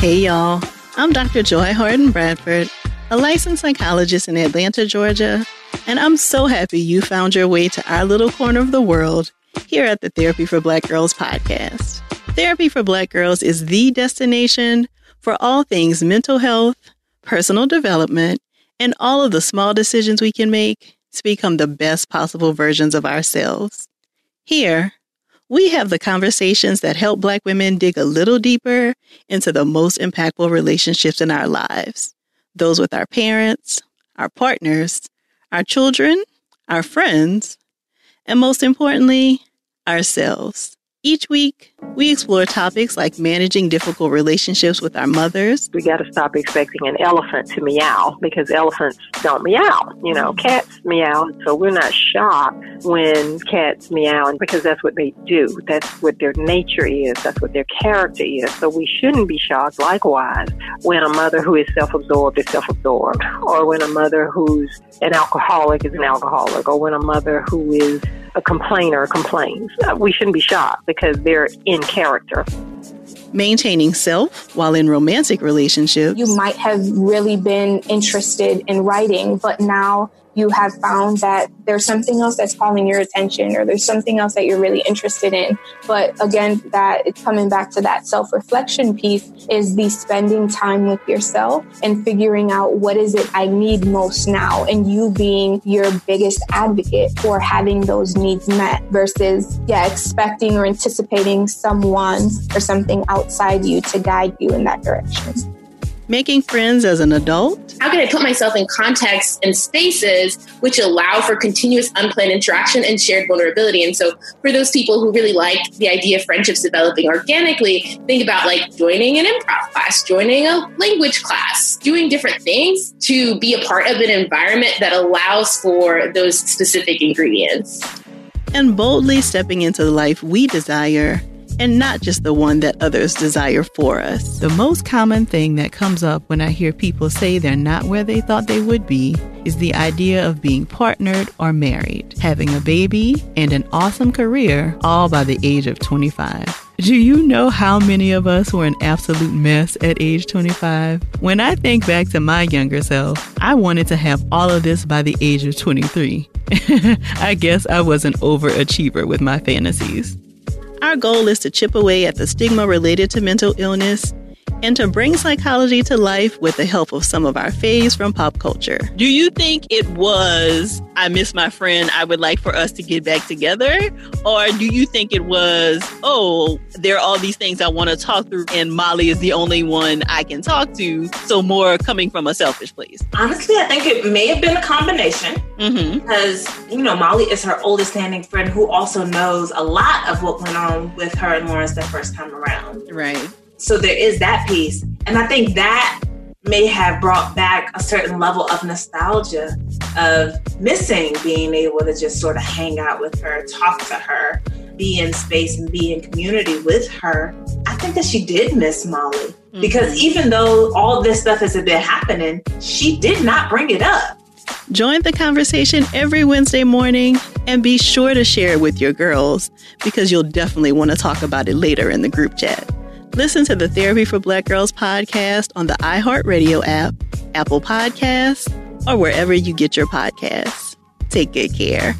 Hey y'all, I'm Dr. Joy Harden Bradford, a licensed psychologist in Atlanta, Georgia, and I'm so happy you found your way to our little corner of the world here at the Therapy for Black Girls podcast. Therapy for Black Girls is the destination for all things mental health, personal development, and all of the small decisions we can make to become the best possible versions of ourselves. Here, we have the conversations that help Black women dig a little deeper into the most impactful relationships in our lives. Those with our parents, our partners, our children, our friends, and most importantly, ourselves. Each week, we explore topics like managing difficult relationships with our mothers. We got to stop expecting an elephant to meow because elephants don't meow. You know, cats meow. So we're not shocked when cats meow because that's what they do. That's what their nature is. That's what their character is. So we shouldn't be shocked likewise when a mother who is self-absorbed is self-absorbed, or when a mother who's an alcoholic is an alcoholic, or when a mother who is a complainer complains. We shouldn't be shocked because they're in character. Maintaining self while in romantic relationships. You might have really been interested in writing, but now you have found that there's something else that's calling your attention, or there's something else that you're really interested in. But again, that it's coming back to that self-reflection piece is the spending time with yourself and figuring out what is it I need most now, and you being your biggest advocate for having those needs met versus expecting or anticipating someone or something outside you to guide you in that direction. Making friends as an adult. How can I put myself in contexts and spaces which allow for continuous unplanned interaction and shared vulnerability? And so for those people who really like the idea of friendships developing organically, think about like joining an improv class, joining a language class, doing different things to be a part of an environment that allows for those specific ingredients. And boldly stepping into the life we desire, and not just the one that others desire for us. The most common thing that comes up when I hear people say they're not where they thought they would be is the idea of being partnered or married, having a baby, and an awesome career, all by the age of 25. Do you know how many of us were an absolute mess at age 25? When I think back to my younger self, I wanted to have all of this by the age of 23. I guess I was an overachiever with my fantasies. Our goal is to chip away at the stigma related to mental illness and to bring psychology to life with the help of some of our faves from pop culture. Do you think it was, I miss my friend, I would like for us to get back together? Or do you think it was, oh, there are all these things I want to talk through and Molly is the only one I can talk to, so more coming from a selfish place? Honestly, I think it may have been a combination because, Molly is her oldest standing friend who also knows a lot of what went on with her and Lawrence the first time around. Right. So there is that piece. And I think that may have brought back a certain level of nostalgia of missing being able to just sort of hang out with her, talk to her, be in space and be in community with her. I think that she did miss Molly because even though all this stuff has been happening, she did not bring it up. Join the conversation every Wednesday morning and be sure to share it with your girls because you'll definitely want to talk about it later in the group chat. Listen to the Therapy for Black Girls podcast on the iHeartRadio app, Apple Podcasts, or wherever you get your podcasts. Take good care.